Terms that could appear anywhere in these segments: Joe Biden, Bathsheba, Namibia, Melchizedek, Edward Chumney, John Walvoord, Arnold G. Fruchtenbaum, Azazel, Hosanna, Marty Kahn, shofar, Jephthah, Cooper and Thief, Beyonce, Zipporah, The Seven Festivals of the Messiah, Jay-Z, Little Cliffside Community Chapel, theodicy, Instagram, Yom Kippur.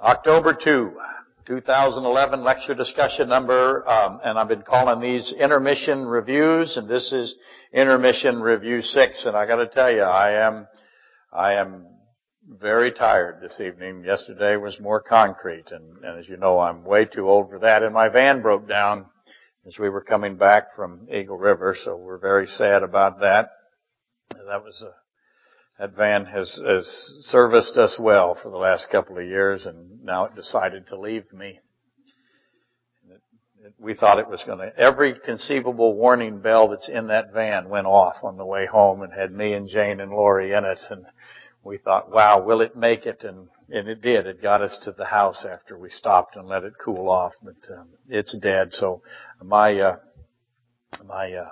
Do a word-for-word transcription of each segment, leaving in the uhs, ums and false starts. October second, two thousand eleven, lecture discussion number, um, and I've been calling these intermission reviews, and this is intermission review six. And I got to tell you, I am, I am very tired this evening. Yesterday was more concrete, and, and as you know, I'm way too old for that. And my van broke down as we were coming back from Eagle River, so we're very sad about that. And that was a That van has, has serviced us well for the last couple of years, and now it decided to leave me. It, it, we thought it was going to, every conceivable warning bell that's in that van went off on the way home and had me and Jane and Lori in it. And we thought, wow, will it make it? And, and it did. It got us to the house after we stopped and let it cool off, but um, it's dead. So my, uh, my, uh,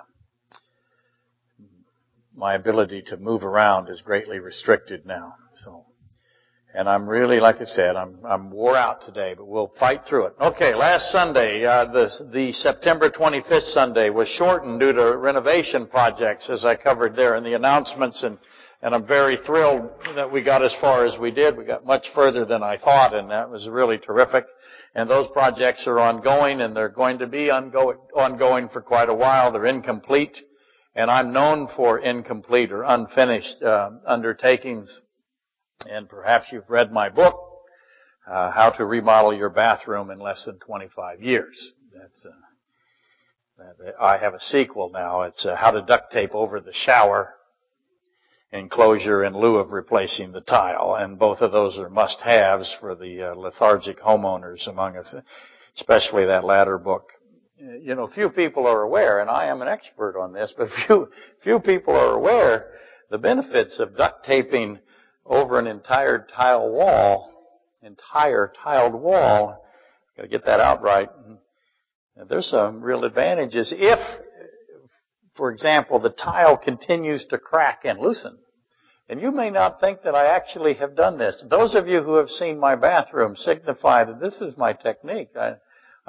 My ability to move around is greatly restricted now. So, and I'm really, like I said, I'm, I'm wore out today, but we'll fight through it. Okay, last Sunday, uh, the, the September twenty-fifth Sunday was shortened due to renovation projects, as I covered there in the announcements, and, and I'm very thrilled that we got as far as we did. We got much further than I thought, and that was really terrific. And those projects are ongoing, and they're going to be ongoing, ongoing for quite a while. They're incomplete. And I'm known for incomplete or unfinished uh, undertakings. And perhaps you've read my book, uh, How to Remodel Your Bathroom in Less Than twenty-five years. That's uh, I have a sequel now. It's uh, How to Duct Tape Over the Shower Enclosure in Lieu of Replacing the Tile. And both of those are must-haves for the uh, lethargic homeowners among us, especially that latter book. You know, few people are aware, and I am an expert on this, but few few people are aware the benefits of duct taping over an entire tile wall, entire tiled wall. Got to get that out right. And there's some real advantages if, for example, the tile continues to crack and loosen. And you may not think that I actually have done this. Those of you who have seen my bathroom signify that this is my technique. I,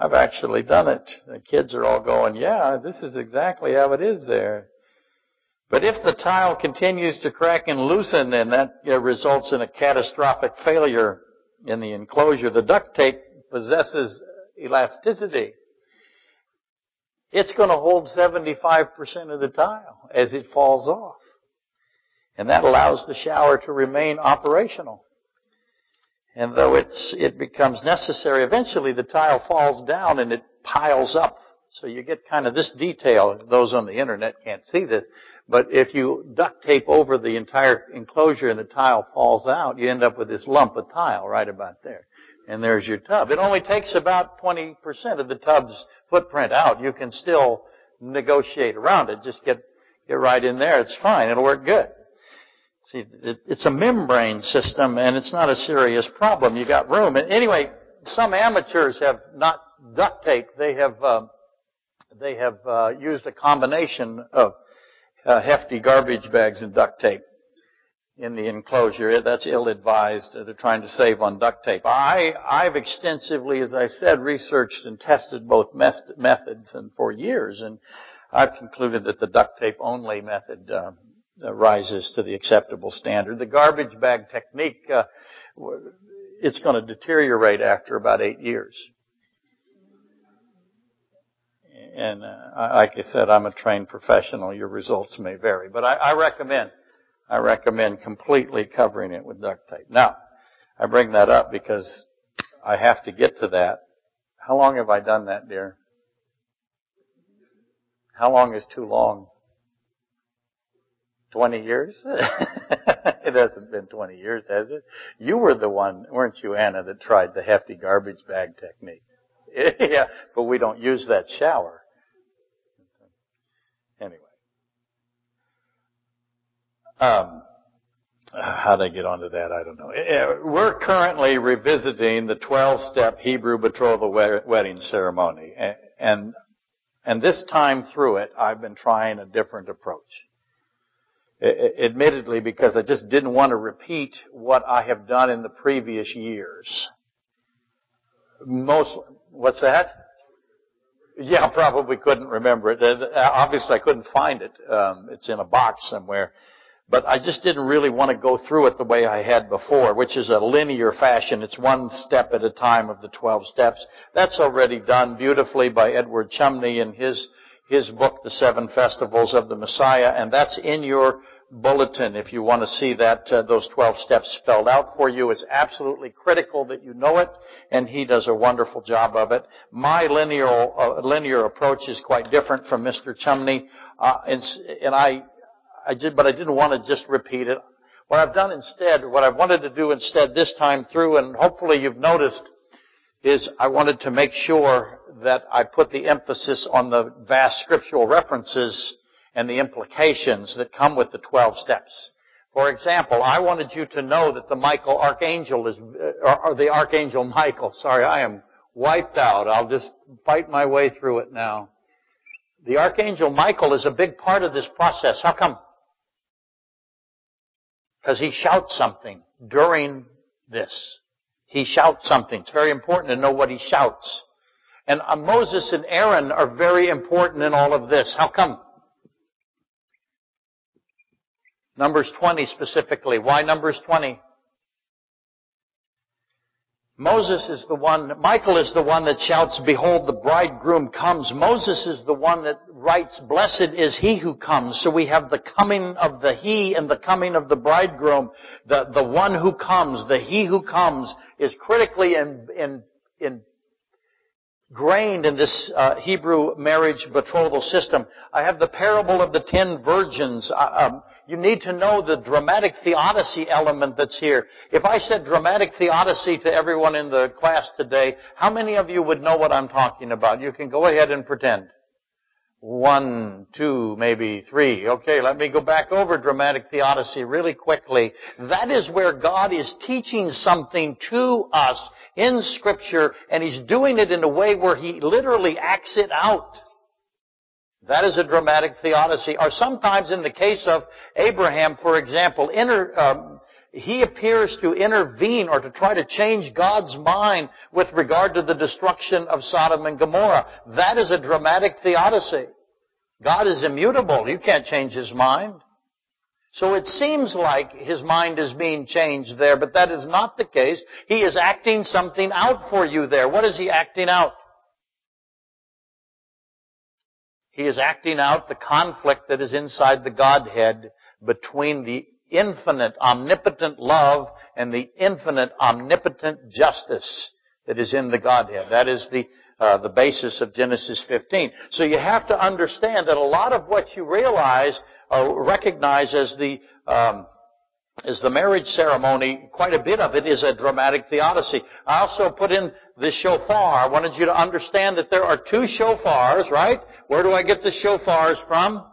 I've actually done it. The kids are all going, yeah, this is exactly how it is there. But if the tile continues to crack and loosen and that results in a catastrophic failure in the enclosure, the duct tape possesses elasticity. It's going to hold seventy-five percent of the tile as it falls off. And that allows the shower to remain operational. And though it's, it becomes necessary, eventually the tile falls down and it piles up. So you get kind of this detail. Those on the internet can't see this. But if you duct tape over the entire enclosure and the tile falls out, you end up with this lump of tile right about there. And there's your tub. It only takes about twenty percent of the tub's footprint out. You can still negotiate around it. Just get, get right in there. It's fine. It'll work good. See, it's a membrane system, and it's not a serious problem. You got room. And anyway, some amateurs have not duct tape. They have uh, they have uh, used a combination of uh, hefty garbage bags and duct tape in the enclosure. That's ill-advised. They're trying to save on duct tape. I I've extensively, as I said, researched and tested both mes- methods, and for years, and I've concluded that the duct tape only method Uh, Uh, rises to the acceptable standard. The garbage bag technique, uh, it's going to deteriorate after about eight years. And uh, I, like I said, I'm a trained professional. Your results may vary, but I, I recommend, I recommend completely covering it with duct tape. Now, I bring that up because I have to get to that. How long have I done that, dear? How long is too long? twenty years? It hasn't been twenty years, has it? You were the one, weren't you, Anna, that tried the hefty garbage bag technique? Yeah, but we don't use that shower. Anyway. Um, how did I get onto that? I don't know. We're currently revisiting the twelve-step Hebrew betrothal wedding ceremony. And, and, and this time through it, I've been trying a different approach. Admittedly, because I just didn't want to repeat what I have done in the previous years. Most, what's that? Yeah, I probably couldn't remember it. Obviously, I couldn't find it. Um, it's in a box somewhere. But I just didn't really want to go through it the way I had before, which is a linear fashion. It's one step at a time of the twelve steps. That's already done beautifully by Edward Chumney in his his book, The Seven Festivals of the Messiah, and that's in your bulletin if you want to see that uh, those twelve steps spelled out for you. It's absolutely critical that you know it, and he does a wonderful job of it. My linear uh, linear approach is quite different from Mister Chumney, uh, and, and I. I did, but I didn't want to just repeat it. What I've done instead, what I've wanted to do instead this time through, and hopefully you've noticed, is I wanted to make sure that I put the emphasis on the vast scriptural references and the implications that come with the twelve steps. For example, I wanted you to know that the Michael Archangel is, or the Archangel Michael, sorry, I am wiped out. I'll just fight my way through it now. The Archangel Michael is a big part of this process. How come? Because he shouts something during this. He shouts something. It's very important to know what he shouts. And uh, Moses and Aaron are very important in all of this. How come? Numbers twenty specifically. Why Numbers twenty? Moses is the one, Michael is the one that shouts, "Behold, the bridegroom comes." Moses is the one that writes, "Blessed is he who comes." So we have the coming of the he and the coming of the bridegroom. The, the one who comes, the he who comes, is critically in, in, in ingrained in this uh, Hebrew marriage betrothal system. I have the parable of the ten virgins. Uh, um, You need to know the dramatic theodicy element that's here. If I said dramatic theodicy to everyone in the class today, how many of you would know what I'm talking about? You can go ahead and pretend. One, two, maybe three. Okay, let me go back over dramatic theodicy really quickly. That is where God is teaching something to us in Scripture, and He's doing it in a way where He literally acts it out. That is a dramatic theodicy. Or sometimes in the case of Abraham, for example, inter, um, he appears to intervene or to try to change God's mind with regard to the destruction of Sodom and Gomorrah. That is a dramatic theodicy. God is immutable. You can't change His mind. So it seems like His mind is being changed there, but that is not the case. He is acting something out for you there. What is He acting out? He is acting out the conflict that is inside the Godhead between the infinite, omnipotent love and the infinite, omnipotent justice that is in the Godhead. That is the uh, the basis of Genesis fifteen. So you have to understand that a lot of what you realize or recognize as the um, as the marriage ceremony, quite a bit of it is a dramatic theodicy. I also put in the shofar. I wanted you to understand that there are two shofars, right? Where do I get the shofars from?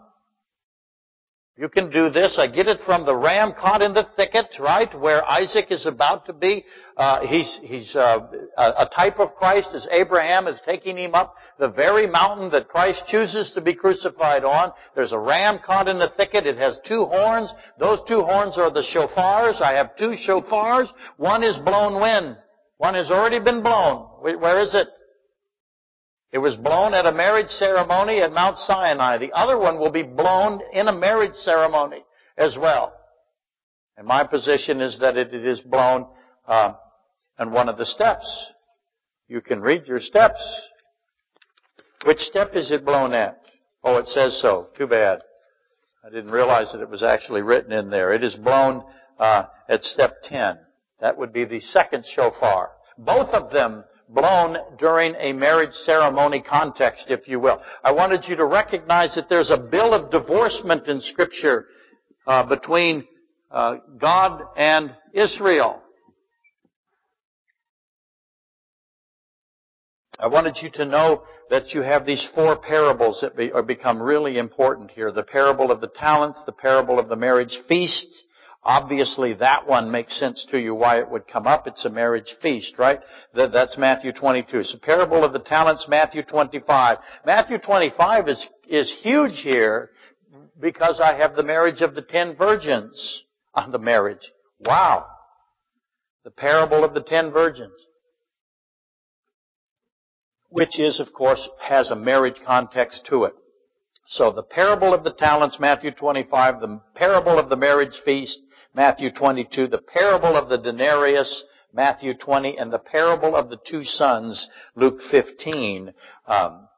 You can do this. I get it from the ram caught in the thicket, right, where Isaac is about to be. Uh, he's he's uh, a type of Christ as Abraham is taking him up the very mountain that Christ chooses to be crucified on. There's a ram caught in the thicket. It has two horns. Those two horns are the shofars. I have two shofars. One is blown when? One has already been blown. Where is it? It was blown at a marriage ceremony at Mount Sinai. The other one will be blown in a marriage ceremony as well. And my position is that it is blown uh, in one of the steps. You can read your steps. Which step is it blown at? Oh, it says so. Too bad. I didn't realize that it was actually written in there. It is blown uh, at step ten. That would be the second shofar. Both of them blown during a marriage ceremony context, if you will. I wanted you to recognize that there's a bill of divorcement in Scripture uh, between uh, God and Israel. I wanted you to know that you have these four parables that be, are become really important here. The parable of the talents, the parable of the marriage feast. Obviously, that one makes sense to you why it would come up. It's a marriage feast, right? That's Matthew twenty-two. It's a parable of the talents, Matthew twenty-five. Matthew twenty-five is, is huge here because I have the marriage of the ten virgins on the marriage. Wow. The parable of the ten virgins, which is, of course, has a marriage context to it. So the parable of the talents, Matthew twenty-five, the parable of the marriage feast, Matthew twenty-two, the parable of the denarius, Matthew twenty, and the parable of the two sons, Luke fifteen, um,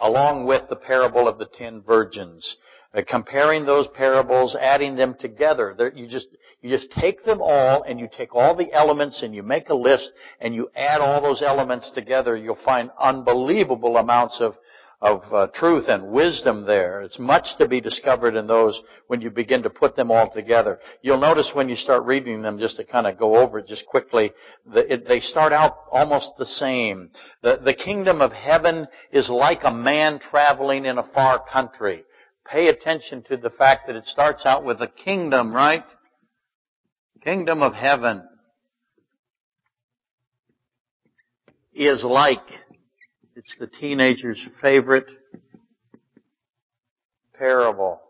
along with the parable of the ten virgins. Uh, comparing those parables, adding them together. There, you just you just take them all, and you take all the elements, and you make a list, and you add all those elements together. You'll find unbelievable amounts of of uh, truth and wisdom there. It's much to be discovered in those when you begin to put them all together. You'll notice when you start reading them, just to kind of go over it just quickly, the, it, they start out almost the same. The, the kingdom of heaven is like a man traveling in a far country. Pay attention to the fact that it starts out with a kingdom, right? Kingdom of heaven is like... It's the teenager's favorite parable.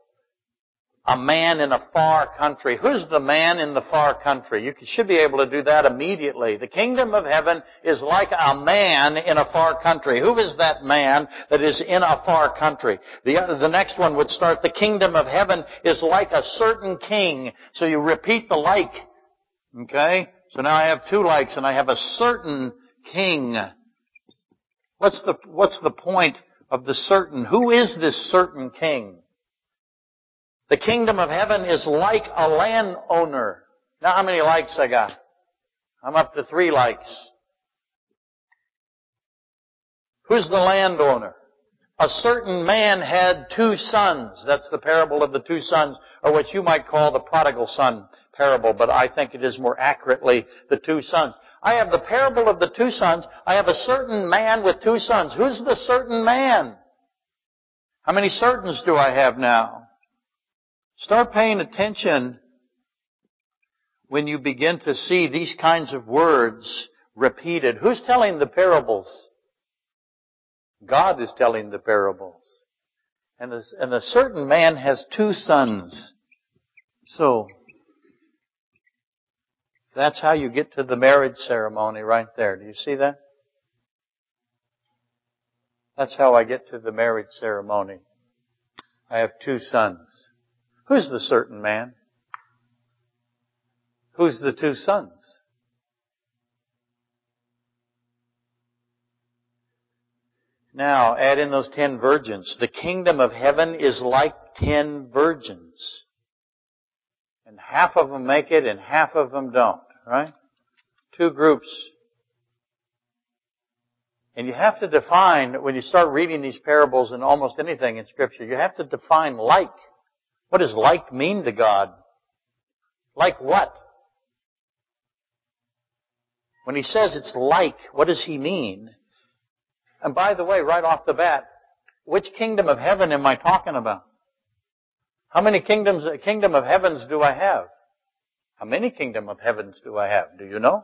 A man in a far country. Who's the man in the far country? You should be able to do that immediately. The kingdom of heaven is like a man in a far country. Who is that man that is in a far country? The, the next one would start, the kingdom of heaven is like a certain king. So you repeat the like. Okay? So now I have two likes and I have a certain king. What's the, what's the point of the certain? Who is this certain king? The kingdom of heaven is like a landowner. Now, how many likes I got? I'm up to three likes. Who's the landowner? A certain man had two sons. That's the parable of the two sons, or what you might call the prodigal son parable, but I think it is more accurately the two sons. I have the parable of the two sons. I have a certain man with two sons. Who's the certain man? How many certains do I have now? Start paying attention when you begin to see these kinds of words repeated. Who's telling the parables? God is telling the parables. And the, and the certain man has two sons. So... that's how you get to the marriage ceremony right there. Do you see that? That's how I get to the marriage ceremony. I have two sons. Who's the certain man? Who's the two sons? Now, add in those ten virgins. The kingdom of heaven is like ten virgins. And half of them make it and half of them don't. Right? Two groups. And you have to define, when you start reading these parables and almost anything in Scripture, you have to define like. What does like mean to God? Like what? When he says it's like, what does he mean? And by the way, right off the bat, which kingdom of heaven am I talking about? How many kingdoms, kingdom of heavens do I have? How many kingdom of heavens do I have? Do you know?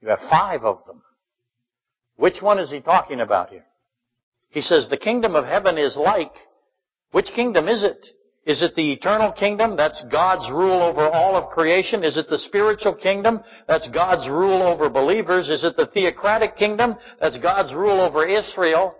You have five of them. Which one is he talking about here? He says the kingdom of heaven is like. Which kingdom is it? Is it the eternal kingdom? That's God's rule over all of creation. Is it the spiritual kingdom? That's God's rule over believers. Is it the theocratic kingdom? That's God's rule over Israel.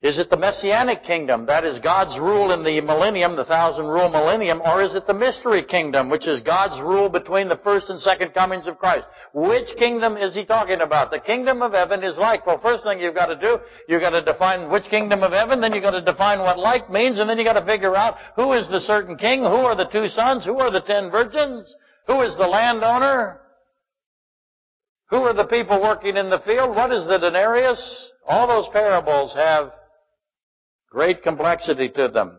Is it the Messianic kingdom? That is God's rule in the millennium, the thousand rule millennium. Or is it the mystery kingdom, which is God's rule between the first and second comings of Christ? Which kingdom is he talking about? The kingdom of heaven is like. Well, first thing you've got to do, you've got to define which kingdom of heaven, then you've got to define what like means, and then you've got to figure out who is the certain king, who are the two sons, who are the ten virgins, who is the landowner, who are the people working in the field, what is the denarius? All those parables have great complexity to them.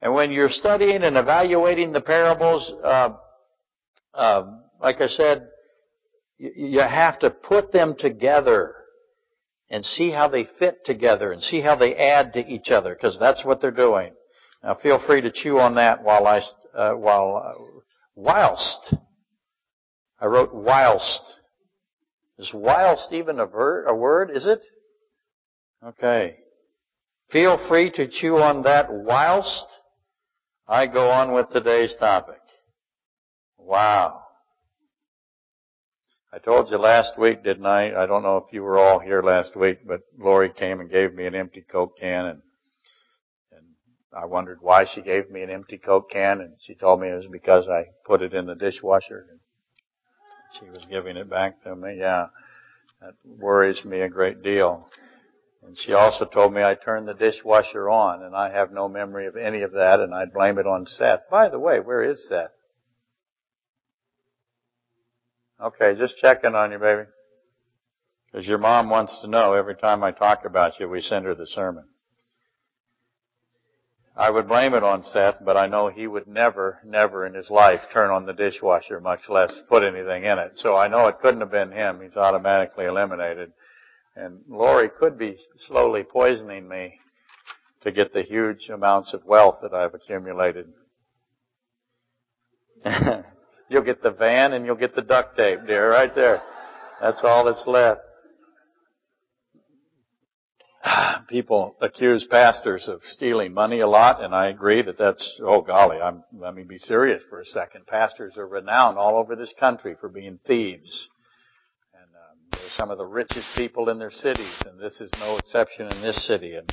And when you're studying and evaluating the parables, uh, uh, like I said, you, you have to put them together and see how they fit together and see how they add to each other, because that's what they're doing. Now, feel free to chew on that while I, uh, while, uh, whilst. I wrote whilst. Is whilst even a, ver- a word? Is it? Okay. Feel free to chew on that whilst I go on with today's topic. Wow. I told you last week, didn't I? I don't know if you were all here last week, but Lori came and gave me an empty Coke can and I wondered why she gave me an empty Coke can, and she told me it was because I put it in the dishwasher, and she was giving it back to me. Yeah, that worries me a great deal. And she also told me I turned the dishwasher on, and I have no memory of any of that, and I blame it on Seth. By the way, where is Seth? Okay, just checking on you, baby. Because your mom wants to know every time I talk about you, we send her the sermon. I would blame it on Seth, but I know he would never, never in his life turn on the dishwasher, much less put anything in it. So I know it couldn't have been him. He's automatically eliminated. And Lori could be slowly poisoning me to get the huge amounts of wealth that I've accumulated. You'll get the van and you'll get the duct tape, dear, right there. That's all that's left. People accuse pastors of stealing money a lot, and I agree that that's, oh golly, I'm, let me be serious for a second. Pastors are renowned all over this country for being thieves. And um, they're some of the richest people in their cities, and this is no exception in this city. And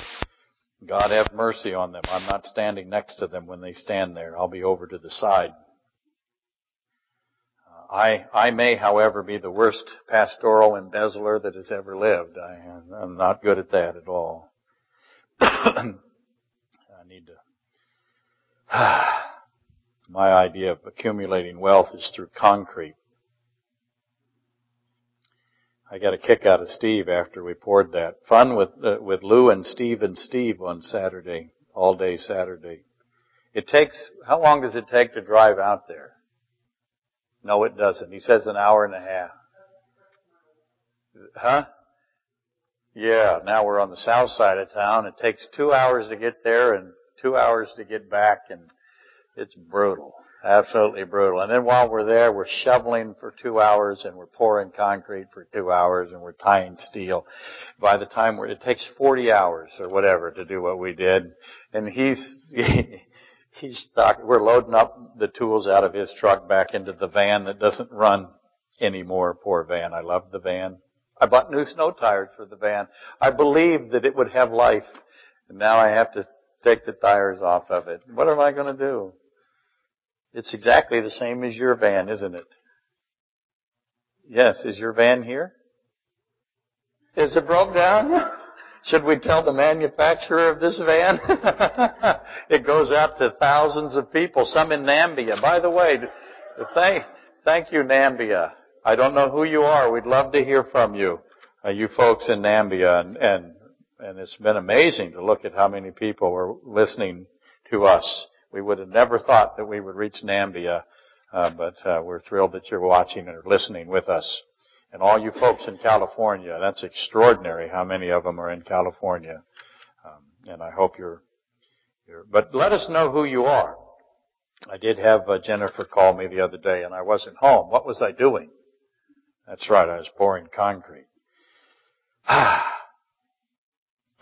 God have mercy on them. I'm not standing next to them when they stand there. I'll be over to the side. I, I may, however, be the worst pastoral embezzler that has ever lived. I am, I'm not good at that at all. I need to... My idea of accumulating wealth is through concrete. I got a kick out of Steve after we poured that. Fun with uh, with Lou and Steve and Steve on Saturday, all day Saturday. It takes... How long does it take to drive out there? No, it doesn't. He says an hour and a half. Huh? Yeah, now we're on the south side of town. It takes two hours to get there and two hours to get back, and it's brutal. Absolutely brutal. And then while we're there, we're shoveling for two hours, and we're pouring concrete for two hours, and we're tying steel. By the time we're, it takes forty hours or whatever to do what we did. And he's... He's stuck. We're loading up the tools out of his truck back into the van that doesn't run anymore. Poor van. I love the van. I bought new snow tires for the van. I believed that it would have life. And now I have to take the tires off of it. What am I going to do? It's exactly the same as your van, isn't it? Yes. Is your van here? Is it broke down? Should we tell the manufacturer of this van? It goes out to thousands of people, some in Namibia. By the way, thank, thank you, Namibia. I don't know who you are. We'd love to hear from you, uh, you folks in Namibia. And, and, and it's been amazing to look at how many people were listening to us. We would have never thought that we would reach Namibia, uh, but uh, we're thrilled that you're watching and listening with us. And all you folks in California, that's extraordinary how many of them are in California. Um, and I hope you're, you're, but let us know who you are. I did have uh, Jennifer call me the other day, and I wasn't home. What was I doing? That's right, I was pouring concrete.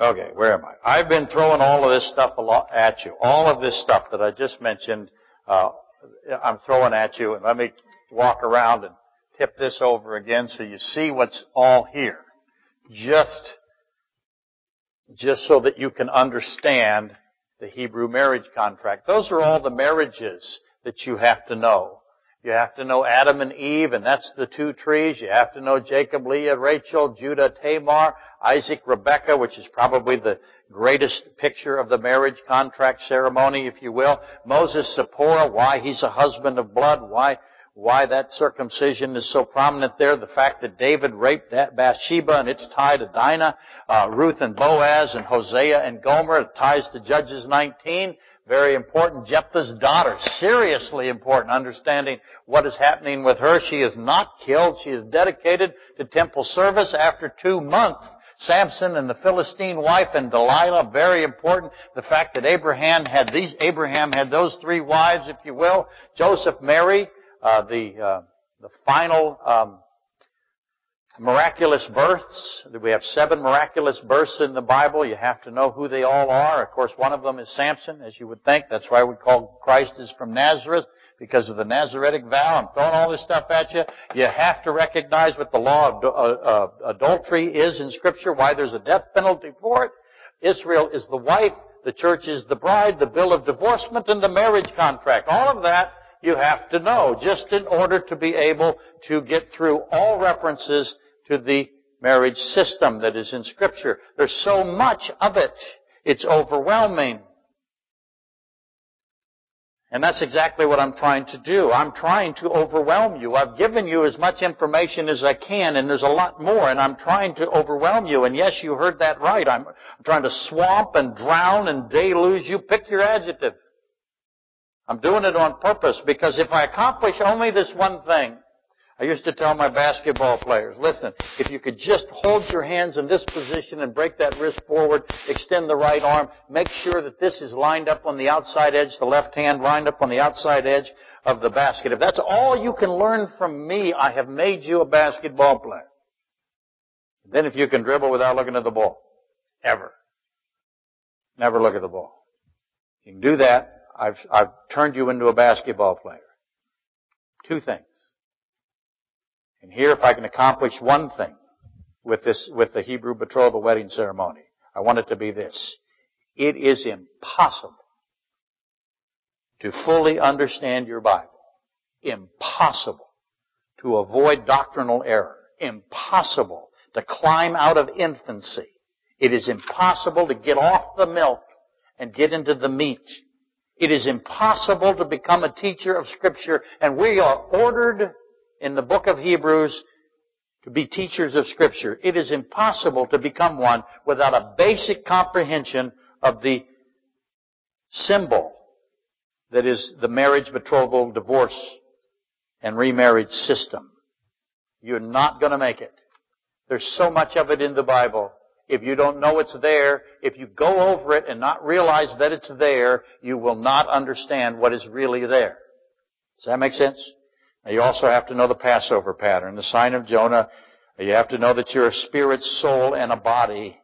Okay, where am I? I've been throwing all of this stuff a lot at you. All of this stuff that I just mentioned, uh, I'm throwing at you, and let me walk around and tip this over again so you see what's all here. Just, just so that you can understand the Hebrew marriage contract. Those are all the marriages that you have to know. You have to know Adam and Eve, and that's the two trees. You have to know Jacob, Leah, Rachel, Judah, Tamar, Isaac, Rebekah, which is probably the greatest picture of the marriage contract ceremony, if you will. Moses, Zipporah, why he's a husband of blood, why Why that circumcision is so prominent there, the fact that David raped Bathsheba and it's tied to Dinah, uh, Ruth and Boaz and Hosea and Gomer, it ties to Judges nineteen, very important. Jephthah's daughter, seriously important, understanding what is happening with her. She is not killed, she is dedicated to temple service after two months. Samson and the Philistine wife and Delilah, very important. The fact that Abraham had these, Abraham had those three wives, if you will. Joseph, Mary, Uh, the uh, the final um, miraculous births. We have seven miraculous births in the Bible. You have to know who they all are. Of course, one of them is Samson, as you would think. That's why we call Christ is from Nazareth, because of the Nazaritic vow. I'm throwing all this stuff at you. You have to recognize what the law of uh, uh, adultery is in Scripture, why there's a death penalty for it. Israel is the wife. The church is the bride, the bill of divorcement, and the marriage contract. All of that you have to know just in order to be able to get through all references to the marriage system that is in Scripture. There's so much of it. It's overwhelming. And that's exactly what I'm trying to do. I'm trying to overwhelm you. I've given you as much information as I can, and there's a lot more, and I'm trying to overwhelm you. And yes, you heard that right. I'm trying to swamp and drown and deluge you. Pick your adjective. I'm doing it on purpose, because if I accomplish only this one thing, I used to tell my basketball players, listen, if you could just hold your hands in this position and break that wrist forward, extend the right arm, make sure that this is lined up on the outside edge, the left hand lined up on the outside edge of the basket. If that's all you can learn from me, I have made you a basketball player. Then if you can dribble without looking at the ball, ever, never look at the ball. You can do that. I've, I've turned you into a basketball player. Two things. And here, if I can accomplish one thing with this, with the Hebrew betrothal wedding ceremony, I want it to be this. It is impossible to fully understand your Bible. Impossible to avoid doctrinal error. Impossible to climb out of infancy. It is impossible to get off the milk and get into the meat. It is impossible to become a teacher of Scripture, and we are ordered in the book of Hebrews to be teachers of Scripture. It is impossible to become one without a basic comprehension of the symbol that is the marriage, betrothal, divorce, and remarriage system. You're not going to make it. There's so much of it in the Bible. If you don't know it's there, if you go over it and not realize that it's there, you will not understand what is really there. Does that make sense? You also have to know the Passover pattern, the sign of Jonah. You have to know that you're a spirit, soul, and a body.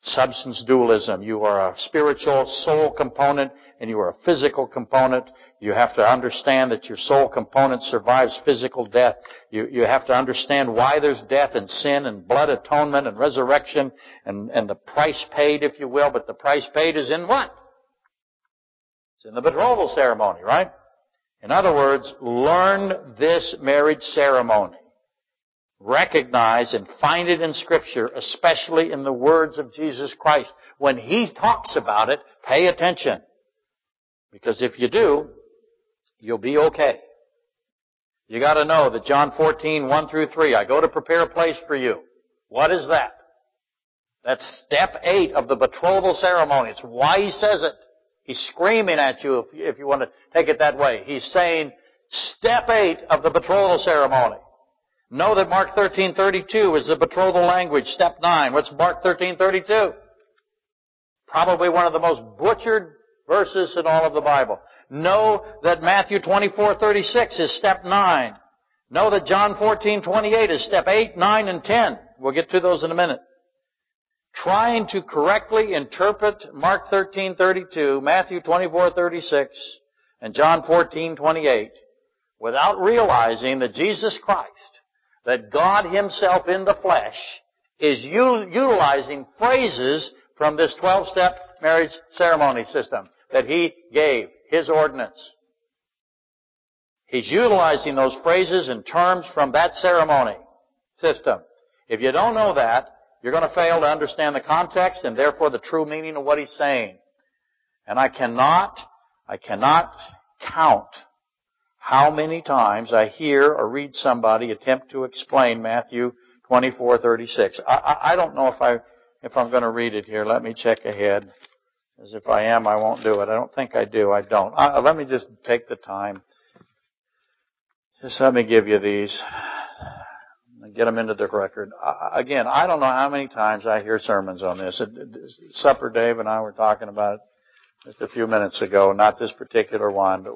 Substance dualism. You are a spiritual soul component and you are a physical component. You have to understand that your soul component survives physical death. You, you have to understand why there's death and sin and blood atonement and resurrection and, and the price paid, if you will. But the price paid is in what? It's in the betrothal ceremony, right? In other words, learn this marriage ceremony. Recognize and find it in Scripture, especially in the words of Jesus Christ. When He talks about it, pay attention. Because if you do, you'll be okay. You gotta know that John fourteen, one through three, I go to prepare a place for you. What is that? That's step eight of the betrothal ceremony. It's why He says it. He's screaming at you, if, if you want to take it that way. He's saying, step eight of the betrothal ceremony. Know that Mark thirteen thirty-two is the betrothal language. Step nine. What's Mark thirteen thirty-two? Probably one of the most butchered verses in all of the Bible. Know that Matthew twenty-four thirty-six is step nine. Know that John fourteen twenty-eight is step eight, nine, and ten. We'll get to those in a minute. Trying to correctly interpret Mark thirteen thirty-two, Matthew twenty-four thirty-six, and John fourteen twenty-eight without realizing that Jesus Christ, that God Himself in the flesh, is u- utilizing phrases from this twelve-step marriage ceremony system that He gave, His ordinance. He's utilizing those phrases and terms from that ceremony system. If you don't know that, you're going to fail to understand the context and therefore the true meaning of what He's saying. And I cannot, I cannot count how many times I hear or read somebody attempt to explain Matthew twenty-four thirty-six. I, I, I don't know if I, if I'm going to read it here. Let me check ahead. As if I am, I won't do it. I don't think I do. I don't. I, let me just take the time. Just let me give you these and get them into the record. Uh, again, I don't know how many times I hear sermons on this. It, it, it, Supper Dave and I were talking about it just a few minutes ago, not this particular one, but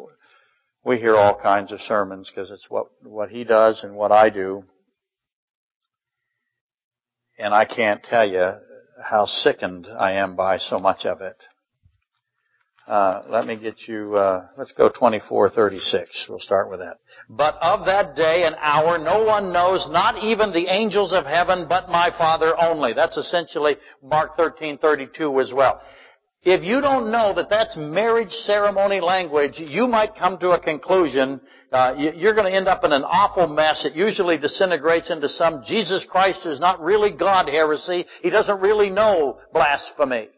we hear all kinds of sermons because it's what, what he does and what I do. And I can't tell you how sickened I am by so much of it. Uh, let me get you, uh, let's go twenty-four thirty-six. We'll start with that. But of that day and hour no one knows, not even the angels of heaven, but my Father only. That's essentially Mark thirteen thirty-two as well. If you don't know that that's marriage ceremony language, you might come to a conclusion. Uh, you're going to end up in an awful mess. It usually disintegrates into some Jesus Christ is not really God heresy. He doesn't really know blasphemy.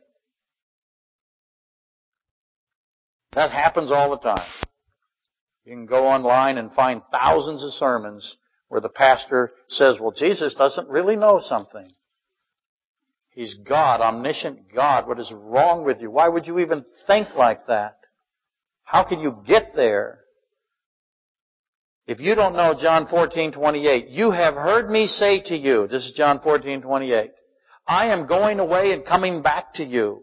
That happens all the time. You can go online and find thousands of sermons where the pastor says, well, Jesus doesn't really know something. He's God, omniscient God. What is wrong with you? Why would you even think like that? How can you get there? If you don't know John fourteen twenty-eight, you have heard me say to you, this is John fourteen twenty-eight, I am going away and coming back to you.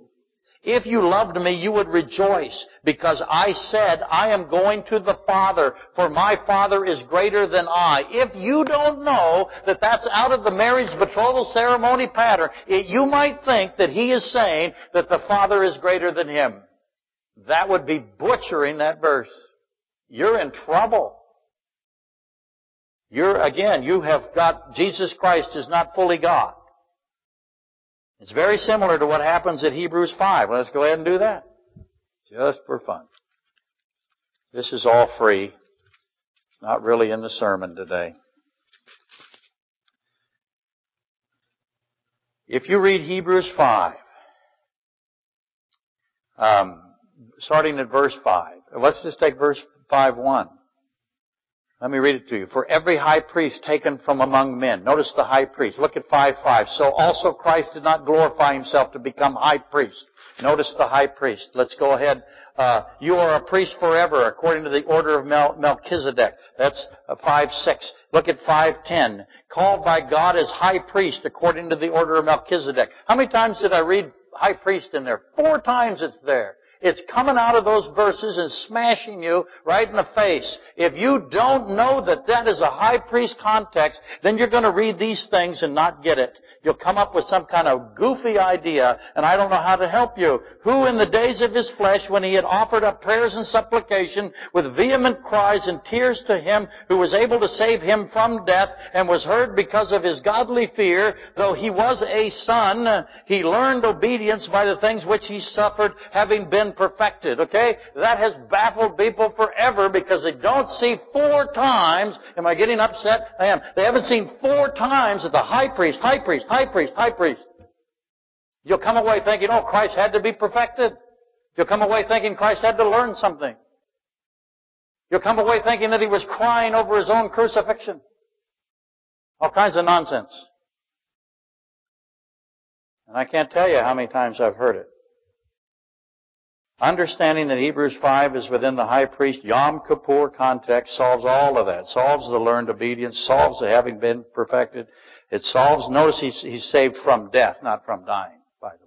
If you loved me, you would rejoice because I said, I am going to the Father, for my Father is greater than I. If you don't know that that's out of the marriage betrothal ceremony pattern, it, you might think that he is saying that the Father is greater than him. That would be butchering that verse. You're in trouble. You're, again, you have got, Jesus Christ is not fully God. It's very similar to what happens at Hebrews five. Let's go ahead and do that. Just for fun. This is all free. It's not really in the sermon today. If you read Hebrews five, um, starting at verse five, let's just take verse five one. Let me read it to you. For every high priest taken from among men. Notice the high priest. Look at five five. So also Christ did not glorify himself to become high priest. Notice the high priest. Let's go ahead. Uh, you are a priest forever according to the order of Mel- Melchizedek. That's five six. Look at five ten. Called by God as high priest according to the order of Melchizedek. How many times did I read high priest in there? Four times it's there. It's coming out of those verses and smashing you right in the face. If you don't know that that is a high priest context, then you're going to read these things and not get it. You'll come up with some kind of goofy idea, and I don't know how to help you. Who in the days of his flesh, when he had offered up prayers and supplication with vehement cries and tears to him who was able to save him from death and was heard because of his godly fear, though he was a son, he learned obedience by the things which he suffered, having been perfected, okay? That has baffled people forever because they don't see four times. Am I getting upset? I am. They haven't seen four times that the high priest, high priest, high priest, high priest. You'll come away thinking, oh, Christ had to be perfected. You'll come away thinking Christ had to learn something. You'll come away thinking that he was crying over his own crucifixion. All kinds of nonsense. And I can't tell you how many times I've heard it. Understanding that Hebrews five is within the high priest Yom Kippur context solves all of that. Solves the learned obedience, solves the having been perfected. It solves, notice he's, he's saved from death, not from dying, by the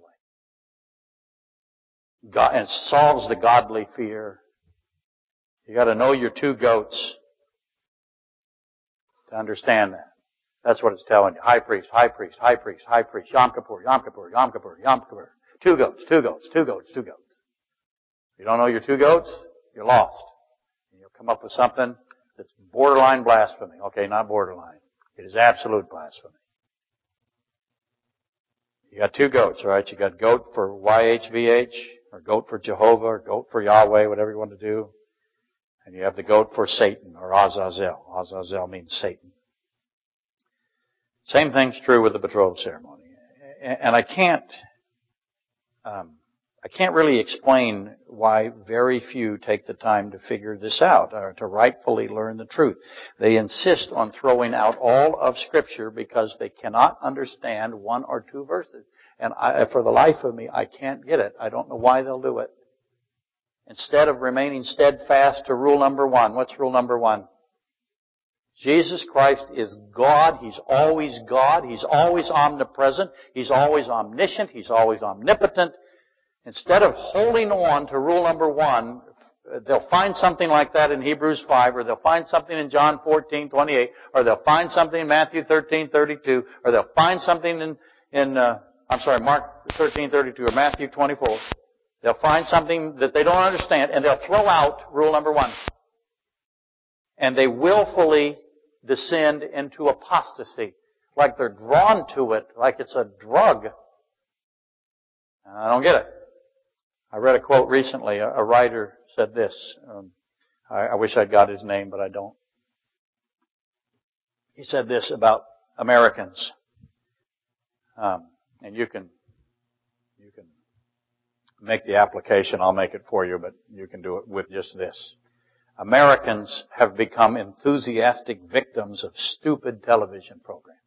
way. God, and it solves the godly fear. You got to know your two goats to understand that. That's what it's telling you. High priest, high priest, high priest, high priest, Yom Kippur, Yom Kippur, Yom Kippur, Yom Kippur. Two goats, two goats, two goats, two goats. You don't know your two goats, you're lost. And you'll come up with something that's borderline blasphemy. Okay, not borderline. It is absolute blasphemy. You got two goats, all right? You got goat for Y H V H, or goat for Jehovah, or goat for Yahweh, whatever you want to do. And you have the goat for Satan, or Azazel. Azazel means Satan. Same thing's true with the betrothal ceremony. And I can't... Um, I can't really explain why very few take the time to figure this out or to rightfully learn the truth. They insist on throwing out all of Scripture because they cannot understand one or two verses. And I, for the life of me, I can't get it. I don't know why they'll do it. Instead of remaining steadfast to rule number one. What's rule number one? Jesus Christ is God. He's always God. He's always omnipresent. He's always omniscient. He's always omnipotent. Instead of holding on to rule number one, they'll find something like that in Hebrews five, or they'll find something in John fourteen twenty-eight, or they'll find something in Matthew thirteen thirty-two, or they'll find something in, in uh, I'm sorry, Mark thirteen thirty-two, or Matthew twenty-four. They'll find something that they don't understand, and they'll throw out rule number one. And they willfully descend into apostasy, like they're drawn to it, like it's a drug. And I don't get it. I read a quote recently. A, a writer said this. Um, I, I wish I'd got his name, but I don't. He said this about Americans. Um, and you can, you can make the application. I'll make it for you, but you can do it with just this. Americans have become enthusiastic victims of stupid television programs.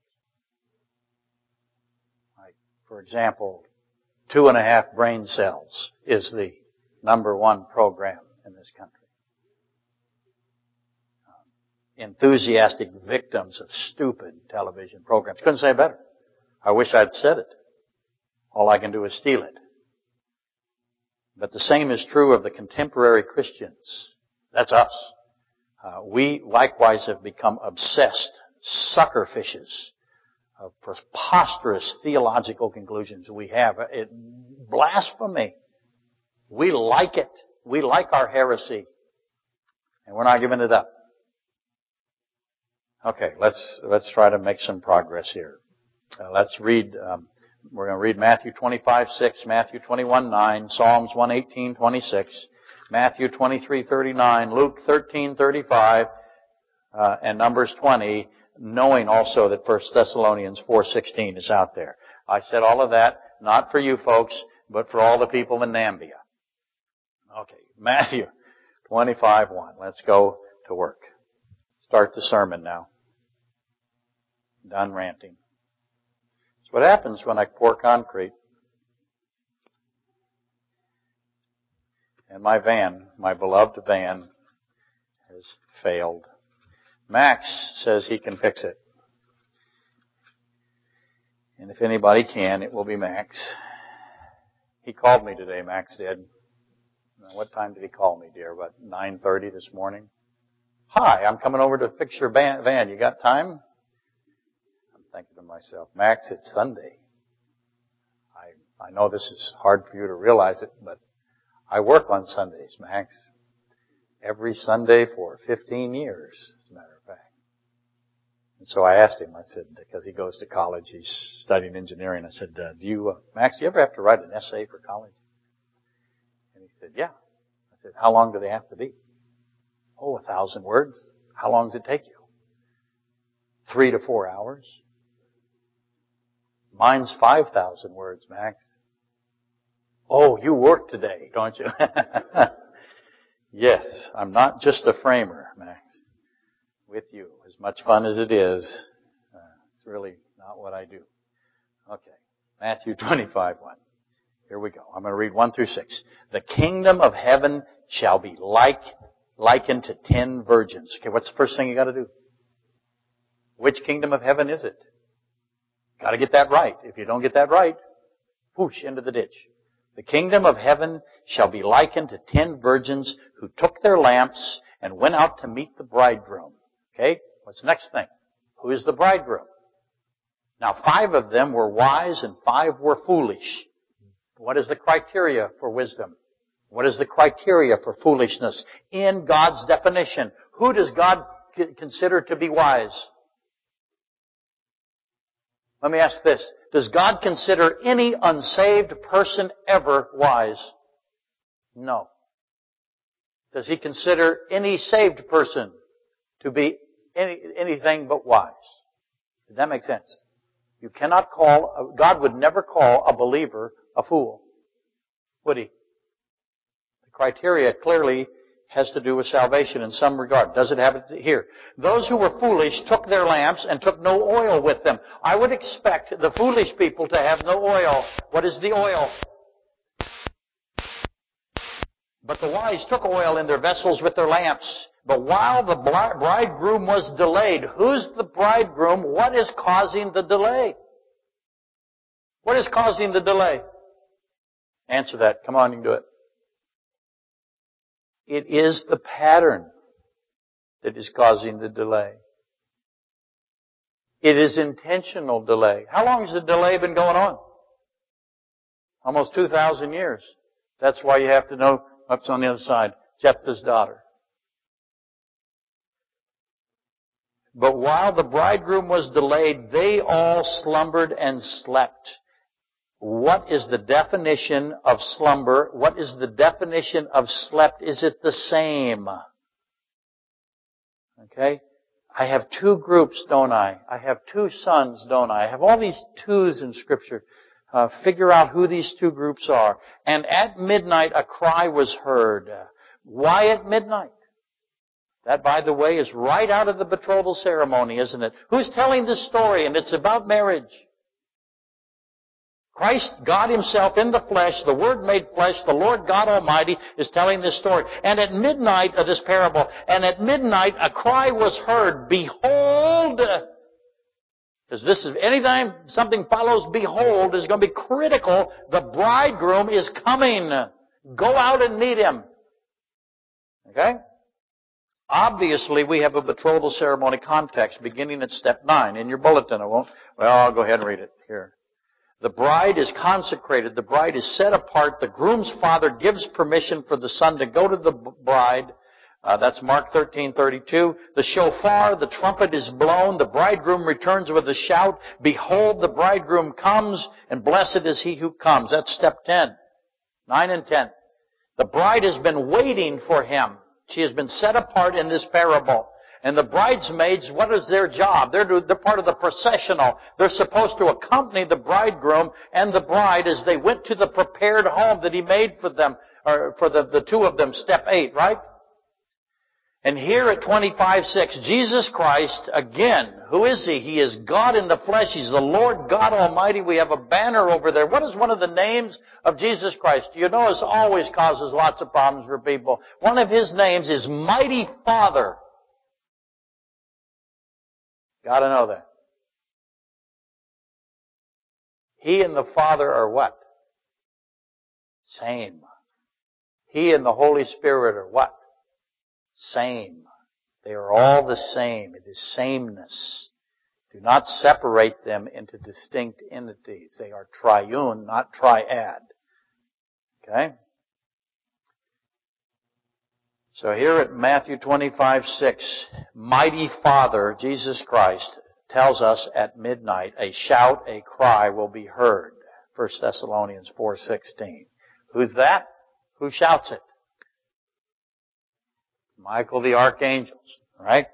Like, for example, Two and a Half Brain Cells is the number one program in this country. Um, enthusiastic victims of stupid television programs. Couldn't say better. I wish I'd said it. All I can do is steal it. But the same is true of the contemporary Christians. That's us. Uh, we likewise have become obsessed sucker fishes of preposterous theological conclusions. We have it, blasphemy. We like it. We like our heresy. And we're not giving it up. Okay, let's, let's try to make some progress here. Uh, let's read, um, we're going to read Matthew twenty-five six, Matthew twenty-one nine, Psalms one eighteen twenty-six, Matthew twenty-three thirty-nine, Luke thirteen thirty-five, uh, and Numbers twenty, knowing also that First Thessalonians four sixteen is out there. I said all of that, not for you folks, but for all the people in Namibia. Okay, Matthew twenty-five one. Let's go to work. Start the sermon now. Done ranting. That's what happens when I pour concrete. And my van, my beloved van, has failed. Max says he can fix it. And if anybody can, it will be Max. He called me today, Max did. Now, what time did he call me, dear? About nine thirty this morning? Hi, I'm coming over to fix your van. You got time? I'm thinking to myself, Max, it's Sunday. I, I know this is hard for you to realize it, but I work on Sundays, Max. Every Sunday for fifteen years, as a matter of fact. And so I asked him, I said, because he goes to college, he's studying engineering. I said, uh, do you, uh, Max, do you ever have to write an essay for college? And he said, yeah. I said, how long do they have to be? Oh, a thousand words. How long does it take you? Three to four hours. Mine's five thousand words, Max. Oh, you work today, don't you? Yes, I'm not just a framer, Max. With you, as much fun as it is, uh, it's really not what I do. Okay, Matthew twenty-five one. Here we go. I'm going to read one through six. The kingdom of heaven shall be like likened to ten virgins. Okay, what's the first thing you got to do? Which kingdom of heaven is it? Got to get that right. If you don't get that right, whoosh, into the ditch. The kingdom of heaven shall be likened to ten virgins who took their lamps and went out to meet the bridegroom. Okay, what's the next thing? Who is the bridegroom? Now, five of them were wise and five were foolish. What is the criteria for wisdom? What is the criteria for foolishness? In God's definition, who does God consider to be wise? Let me ask this. Does God consider any unsaved person ever wise? No. Does he consider any saved person to be any, anything but wise? Does that make sense? You cannot call, God would never call a believer a fool. Would he? The criteria clearly has to do with salvation in some regard. Does it have it here? Those who were foolish took their lamps and took no oil with them. I would expect the foolish people to have no oil. What is the oil? But the wise took oil in their vessels with their lamps. But while the bridegroom was delayed, who's the bridegroom? What is causing the delay? What is causing the delay? Answer that. Come on, you can do it. It is the pattern that is causing the delay. It is intentional delay. How long has the delay been going on? Almost two thousand years. That's why you have to know what's on the other side. Jephthah's daughter. But while the bridegroom was delayed, they all slumbered and slept. What is the definition of slumber? What is the definition of slept? Is it the same? Okay? I have two groups, don't I? I have two sons, don't I? I have all these twos in Scripture. Uh, figure out who these two groups are. And at midnight a cry was heard. Why at midnight? That, by the way, is right out of the betrothal ceremony, isn't it? Who's telling this story? And it's about marriage. Christ, God himself in the flesh, the Word made flesh, the Lord God Almighty is telling this story. And at midnight of this parable, and at midnight a cry was heard, behold, because this is, anytime something follows behold is going to be critical, the bridegroom is coming. Go out and meet him. Okay? Obviously, we have a betrothal ceremony context beginning at step nine in your bulletin. I won't, well, I'll go ahead and read it here. The bride is consecrated. The bride is set apart. The groom's father gives permission for the son to go to the bride. Uh, that's Mark thirteen thirty-two. The shofar, the trumpet is blown. The bridegroom returns with a shout. Behold, the bridegroom comes, and blessed is he who comes. That's step ten, nine and ten. The bride has been waiting for him. She has been set apart in this parable. And the bridesmaids, what is their job? They're, to, they're part of the processional. They're supposed to accompany the bridegroom and the bride as they went to the prepared home that he made for them, or for the, the two of them, step eight, right? And here at twenty-five six, Jesus Christ, again, who is he? He is God in the flesh. He's the Lord God Almighty. We have a banner over there. What is one of the names of Jesus Christ? You know, it always causes lots of problems for people. One of his names is Mighty Father. Got to know that. He and the Father are what? Same. He and the Holy Spirit are what? Same. They are all the same. It is sameness. Do not separate them into distinct entities. They are triune, not triad. Okay? So here at Matthew twenty-five six, Mighty Father, Jesus Christ, tells us at midnight, a shout, a cry will be heard. First Thessalonians four sixteen. Who's that? Who shouts it? Michael the archangel, right?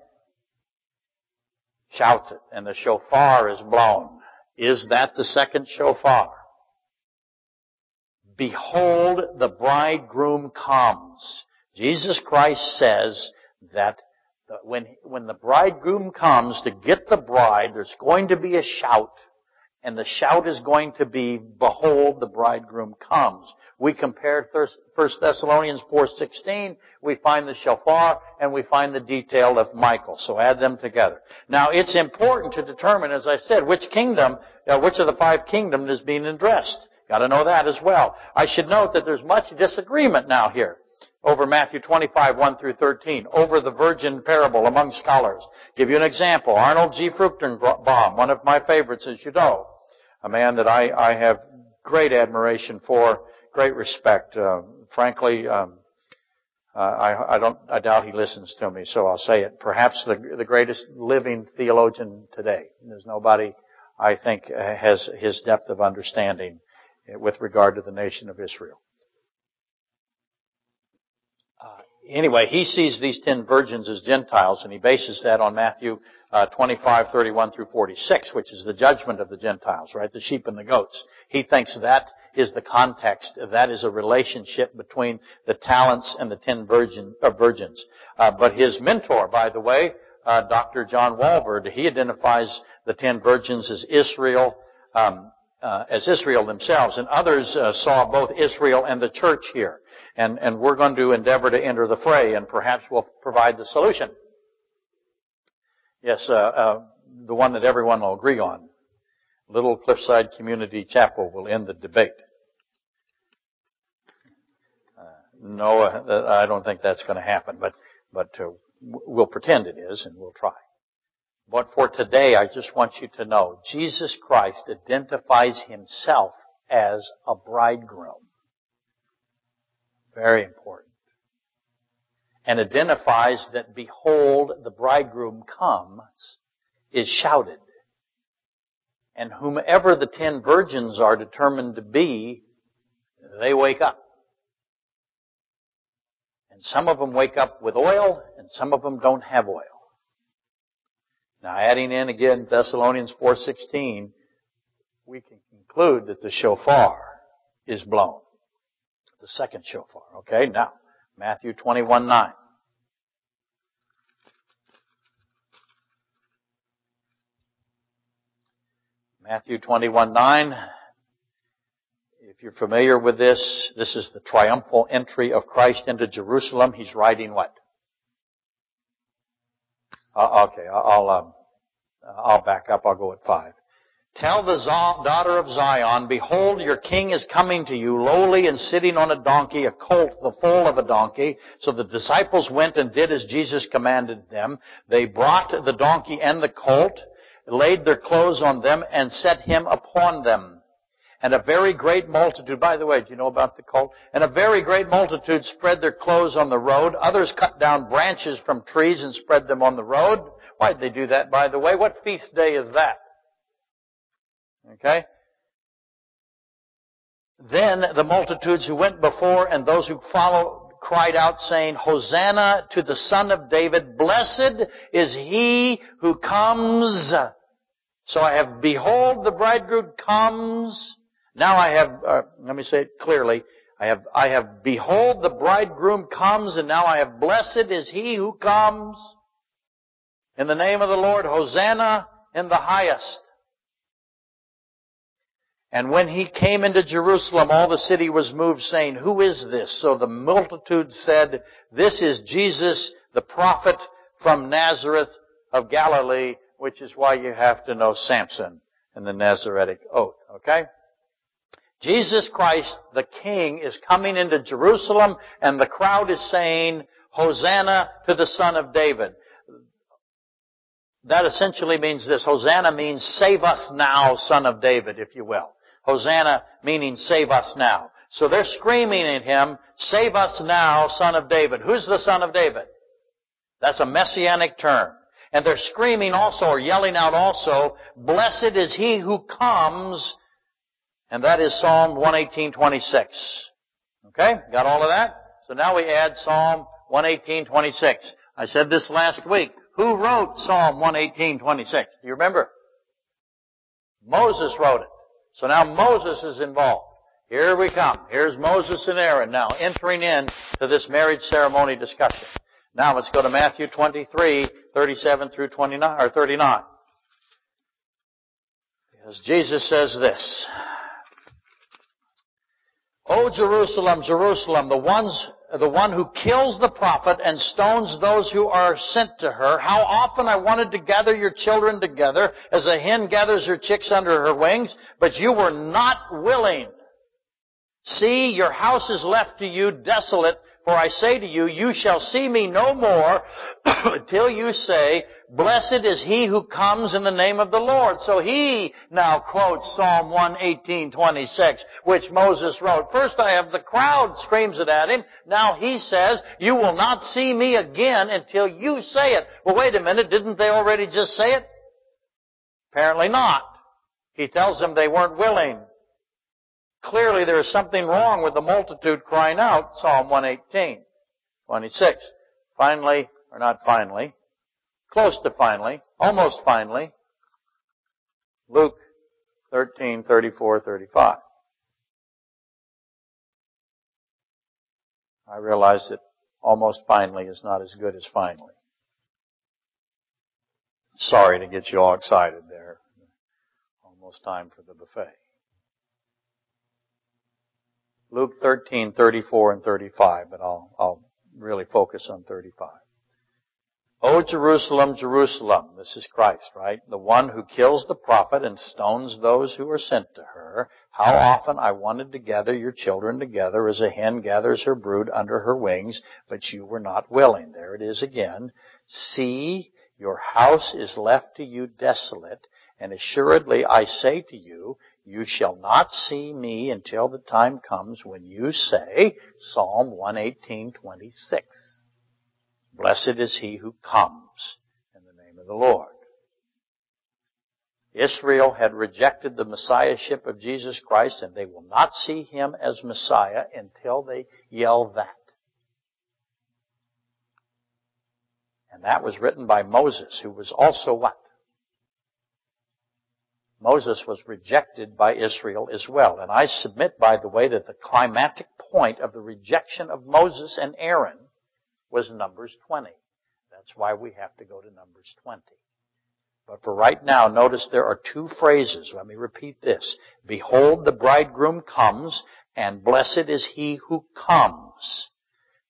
Shouts it, and the shofar is blown. Is that the second shofar? Behold, the bridegroom comes. Jesus Christ says that when, when the bridegroom comes to get the bride, there's going to be a shout, and the shout is going to be, behold, the bridegroom comes. We compare First Thessalonians four sixteen, we find the shofar, and we find the detail of Michael. So add them together. Now, it's important to determine, as I said, which kingdom, uh, which of the five kingdoms is being addressed. Got to know that as well. I should note that there's much disagreement now here over Matthew twenty-five, one through thirteen, over the virgin parable among scholars. Give you an example. Arnold G. Fruchtenbaum, one of my favorites, as you know, a man that I, I have great admiration for, great respect. Uh, frankly, um, uh, I, I don't, I doubt he listens to me, so I'll say it. Perhaps the, the greatest living theologian today. There's nobody, I think, has his depth of understanding with regard to the nation of Israel. Anyway, he sees these ten virgins as Gentiles, and he bases that on Matthew uh, twenty-five, thirty-one through forty-six, which is the judgment of the Gentiles, right? The sheep and the goats. He thinks that is the context. That is a relationship between the talents and the ten virgin, uh, virgins. Uh, but his mentor, by the way, uh, Doctor John Walvoord, he identifies the ten virgins as Israel, um, uh, as Israel themselves, and others uh, saw both Israel and the church here. And, and we're going to endeavor to enter the fray, and perhaps we'll provide the solution. Yes, uh, uh, the one that everyone will agree on. Little Cliffside Community Chapel will end the debate. Uh, no, uh, I don't think that's going to happen, but, but uh, we'll pretend it is, and we'll try. But for today, I just want you to know, Jesus Christ identifies himself as a bridegroom. Very important. And identifies that, behold, the bridegroom comes, is shouted. and whomever the ten virgins are determined to be, they wake up. And some of them wake up with oil, and some of them don't have oil. Now, adding in again Thessalonians four sixteen, we can conclude that the shofar is blown. The second shofar. Okay, now, Matthew twenty-one nine. Matthew twenty-one nine. If you're familiar with this, this is the triumphal entry of Christ into Jerusalem. He's riding what? Uh, okay, I'll um, I'll back up. I'll go at five. Tell the daughter of Zion, behold, your king is coming to you, lowly and sitting on a donkey, a colt, the foal of a donkey. So the disciples went and did as Jesus commanded them. They brought the donkey and the colt, laid their clothes on them, and set him upon them. And a very great multitude, by the way, do you know about the colt? And a very great multitude spread their clothes on the road. Others cut down branches from trees and spread them on the road. Why did they do that, by the way? What feast day is that? Okay? Then the multitudes who went before and those who followed cried out, saying, Hosanna to the Son of David. Blessed is he who comes. So I have, behold, the bridegroom comes. Now I have, uh, let me say it clearly, I have, I have, behold, the bridegroom comes, and now I have, blessed is he who comes. In the name of the Lord, Hosanna in the highest. And when he came into Jerusalem, all the city was moved, saying, Who is this? So the multitude said, This is Jesus, the prophet from Nazareth of Galilee, which is why you have to know Samson and the Nazarene oath, okay? Jesus Christ, the King, is coming into Jerusalem, and the crowd is saying, Hosanna to the Son of David. That essentially means this. Hosanna means save us now, Son of David, if you will. Hosanna meaning save us now. So they're screaming at him, save us now, Son of David. Who's the Son of David? That's a messianic term. And they're screaming also, or yelling out also, blessed is he who comes. And that is Psalm one eighteen twenty-six. Okay? Got all of that? So now we add Psalm one eighteen twenty-six. I said this last week. Who wrote Psalm one eighteen twenty-six? Do you remember? Moses wrote it. So now Moses is involved. Here we come. Here's Moses and Aaron now entering in to this marriage ceremony discussion. Now let's go to Matthew twenty-three, thirty-seven through twenty-nine, or thirty-nine. Because Jesus says this. O Jerusalem, Jerusalem, the ones, the one who kills the prophet and stones those who are sent to her, how often I wanted to gather your children together as a hen gathers her chicks under her wings, but you were not willing. See, your house is left to you desolate, for I say to you, you shall see me no more till you say, Blessed is he who comes in the name of the Lord. So he now quotes Psalm one eighteen twenty-six, which Moses wrote. First I have the crowd screams it at him. Now he says, you will not see me again until you say it. Well, wait a minute. Didn't they already just say it? Apparently not. He tells them they weren't willing. Clearly, there is something wrong with the multitude crying out, Psalm one eighteen, twenty-six. Finally, or not finally, close to finally, almost finally, Luke thirteen, thirty-four, thirty-five. I realize that almost finally is not as good as finally. Sorry to get you all excited there. Almost time for the buffet. Luke thirteen, thirty-four and thirty-five, but I'll, I'll really focus on thirty-five. O Jerusalem, Jerusalem, this is Christ, right? The one who kills the prophet and stones those who are sent to her. How often I wanted to gather your children together as a hen gathers her brood under her wings, but you were not willing. There it is again. See, your house is left to you desolate, and assuredly I say to you, you shall not see me until the time comes when you say, Psalm one eighteen twenty-six. Blessed is he who comes in the name of the Lord. Israel had rejected the Messiahship of Jesus Christ, and they will not see him as Messiah until they yell that. And that was written by Moses, who was also what? Moses was rejected by Israel as well. And I submit, by the way, that the climactic point of the rejection of Moses and Aaron was Numbers twenty. That's why we have to go to Numbers twenty. But for right now, notice there are two phrases. Let me repeat this. Behold, the bridegroom comes, and blessed is he who comes.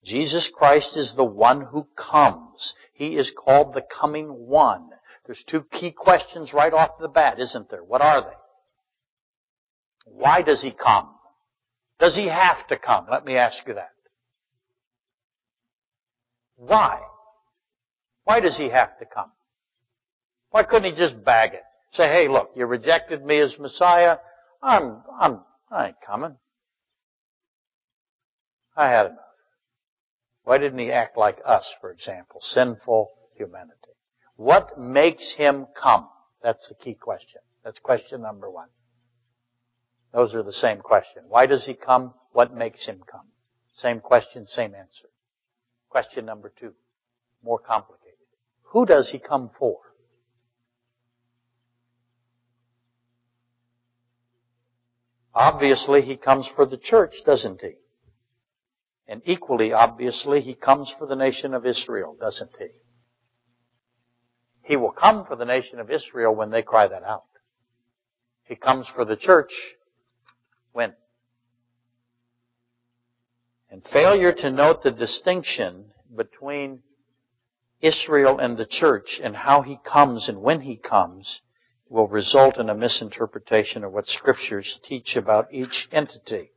Jesus Christ is the one who comes. He is called the coming one. There's two key questions right off the bat, isn't there? What are they? Why does he come? Does he have to come? Let me ask you that. Why? Why does he have to come? Why couldn't he just bag it? Say, hey, look, you rejected me as Messiah. I'm, I'm, I ain't coming. I had enough. Why didn't he act like us, for example, sinful humanity? What makes him come? That's the key question. That's question number one. Those are the same question. Why does he come? What makes him come? Same question, same answer. Question number two, more complicated. Who does he come for? Obviously, he comes for the church, doesn't he? And equally obviously, he comes for the nation of Israel, doesn't he? He will come for the nation of Israel when they cry that out. He comes for the church when? And failure to note the distinction between Israel and the church and how he comes and when he comes will result in a misinterpretation of what scriptures teach about each entity.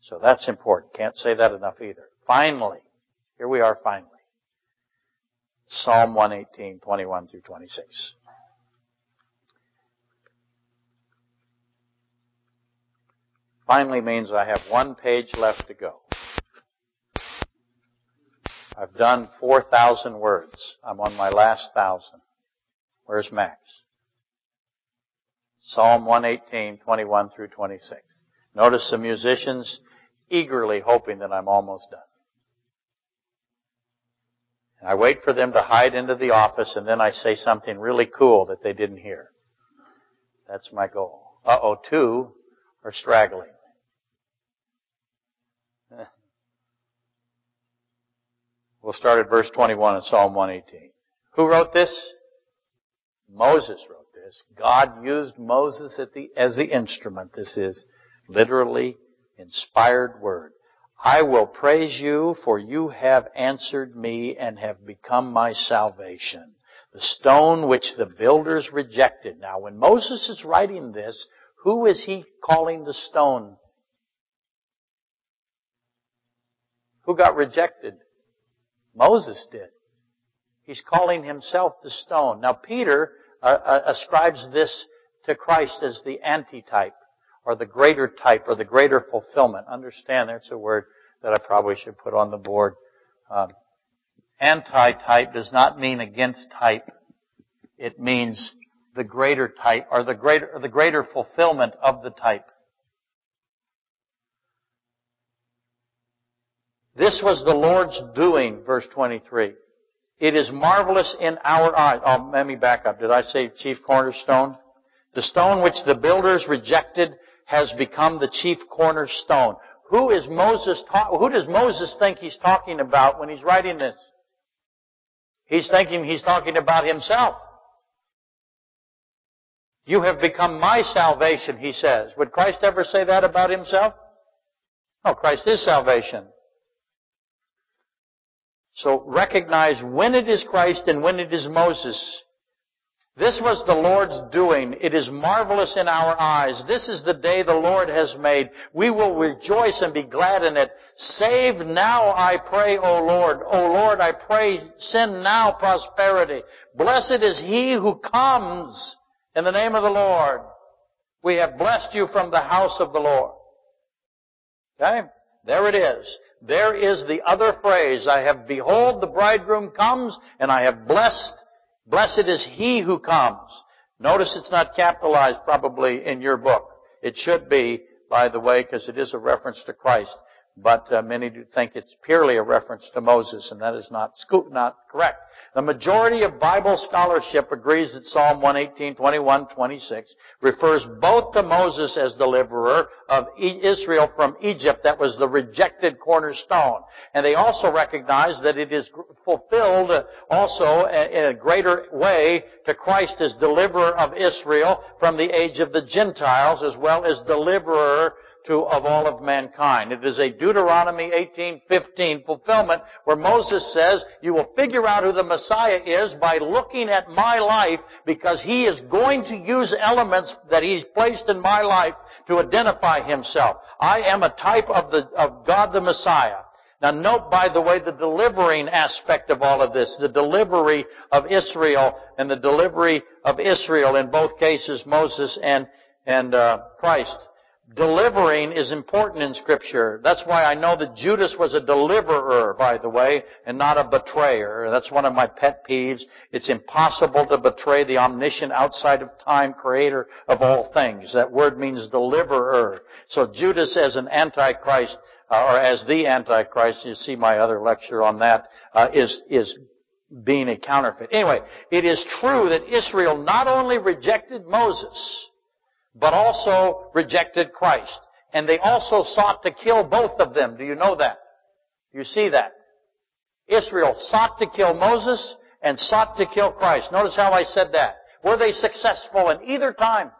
So that's important. Can't say that enough either. Finally, here we are finally. Psalm one eighteen, twenty-one through twenty-six. Finally means I have one page left to go. I've done four thousand words. I'm on my last thousand. Where's Max? Psalm one eighteen, twenty-one through twenty-six. Notice the musicians eagerly hoping that I'm almost done. And I wait for them to hide into the office, and then I say something really cool that they didn't hear. That's my goal. Uh-oh, two are straggling. We'll start at verse twenty-one in Psalm one eighteen. Who wrote this? Moses wrote this. God used Moses at the, as the instrument. This is literally inspired word. I will praise you, for you have answered me and have become my salvation. The stone which the builders rejected. Now, when Moses is writing this, who is he calling the stone? Who got rejected? Moses did. He's calling himself the stone. Now, Peter uh, ascribes this to Christ as the antitype, or the greater type, or the greater fulfillment. Understand, that's a word that I probably should put on the board. Um, anti-type does not mean against type. It means the greater type, or the greater, or the greater fulfillment of the type. This was the Lord's doing, verse twenty-three. It is marvelous in our eyes. Oh, let me back up. Did I say chief cornerstone? The stone which the builders rejected has become the chief cornerstone. Who is Moses? Ta- who does Moses think he's talking about when he's writing this? He's thinking he's talking about himself. You have become my salvation, he says. Would Christ ever say that about himself? No, Christ is salvation. So recognize when it is Christ and when it is Moses. This was the Lord's doing. It is marvelous in our eyes. This is the day the Lord has made. We will rejoice and be glad in it. Save now, I pray, O Lord. O Lord, I pray, send now prosperity. Blessed is he who comes in the name of the Lord. We have blessed you from the house of the Lord. Okay? There it is. There is the other phrase. I have behold the bridegroom comes, and I have blessed Blessed is he who comes. Notice it's not capitalized probably in your book. It should be, by the way, because it is a reference to Christ. But uh, many do think it's purely a reference to Moses, and that is not scoop, not correct. The majority of Bible scholarship agrees that Psalm one eighteen, twenty-one, twenty-six refers both to Moses as deliverer of Israel from Egypt. That was the rejected cornerstone. And they also recognize that it is fulfilled also in a greater way to Christ as deliverer of Israel from the age of the Gentiles, as well as deliverer To, of all of mankind. It is a Deuteronomy eighteen fifteen fulfillment where Moses says, you will figure out who the Messiah is by looking at my life, because he is going to use elements that he's placed in my life to identify himself. I am a type of the, of God the Messiah. Now note, by the way, the delivering aspect of all of this, the delivery of Israel and the delivery of Israel in both cases, Moses and, and, uh, Christ. Delivering is important in Scripture. That's why I know that Judas was a deliverer, by the way, and not a betrayer. That's one of my pet peeves. It's impossible to betray the omniscient, outside of time, creator of all things. That word means deliverer. So Judas as an antichrist, uh, or as the antichrist, you see my other lecture on that, uh, is, is being a counterfeit. Anyway, it is true that Israel not only rejected Moses, but also rejected Christ. And they also sought to kill both of them. Do you know that? Do you see that? Israel sought to kill Moses and sought to kill Christ. Notice how I said that. Were they successful in either time?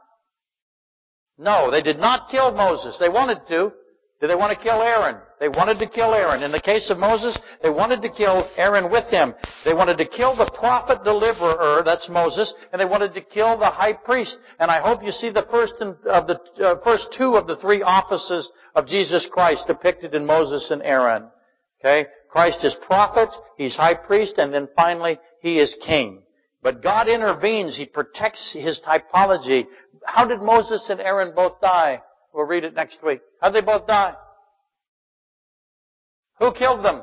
No, they did not kill Moses. They wanted to. Did they want to kill Aaron? They wanted to kill Aaron. In the case of Moses, they wanted to kill Aaron with him. They wanted to kill the prophet deliverer, that's Moses, and they wanted to kill the high priest. And I hope you see the first of the uh, first two of the three offices of Jesus Christ depicted in Moses and Aaron. Okay? Christ is prophet, he's high priest, and then finally he is king. But God intervenes, he protects his typology. How did Moses and Aaron both die? We'll read it next week. How'd they both die? Who killed them?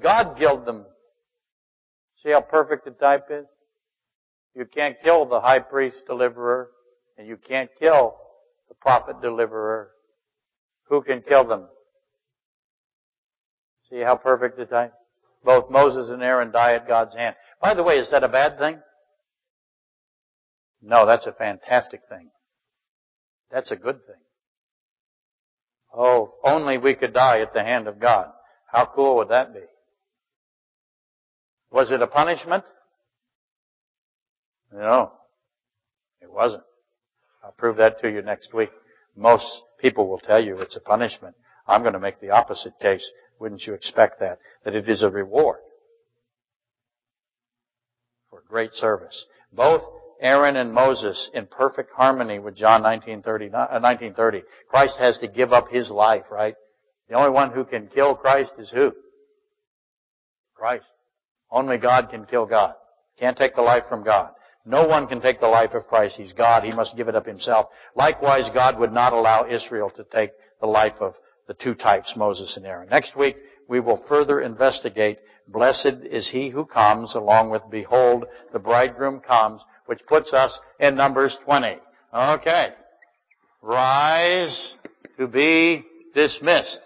God killed them. See how perfect the type is? You can't kill the high priest deliverer, and you can't kill the prophet deliverer. Who can kill them? See how perfect the type? Both Moses and Aaron die at God's hand. By the way, is that a bad thing? No, that's a fantastic thing. That's a good thing. Oh, only we could die at the hand of God. How cool would that be? Was it a punishment? No, it wasn't. I'll prove that to you next week. Most people will tell you it's a punishment. I'm going to make the opposite case. Wouldn't you expect that? That it is a reward for great service. Both Aaron and Moses in perfect harmony with John nineteen thirty. Christ has to give up his life, right? The only one who can kill Christ is who? Christ. Only God can kill God. Can't take the life from God. No one can take the life of Christ. He's God. He must give it up himself. Likewise, God would not allow Israel to take the life of the two types, Moses and Aaron. Next week, we will further investigate. Blessed is he who comes, along with, behold, the bridegroom comes, which puts us in Numbers twenty. Okay. Rise to be dismissed.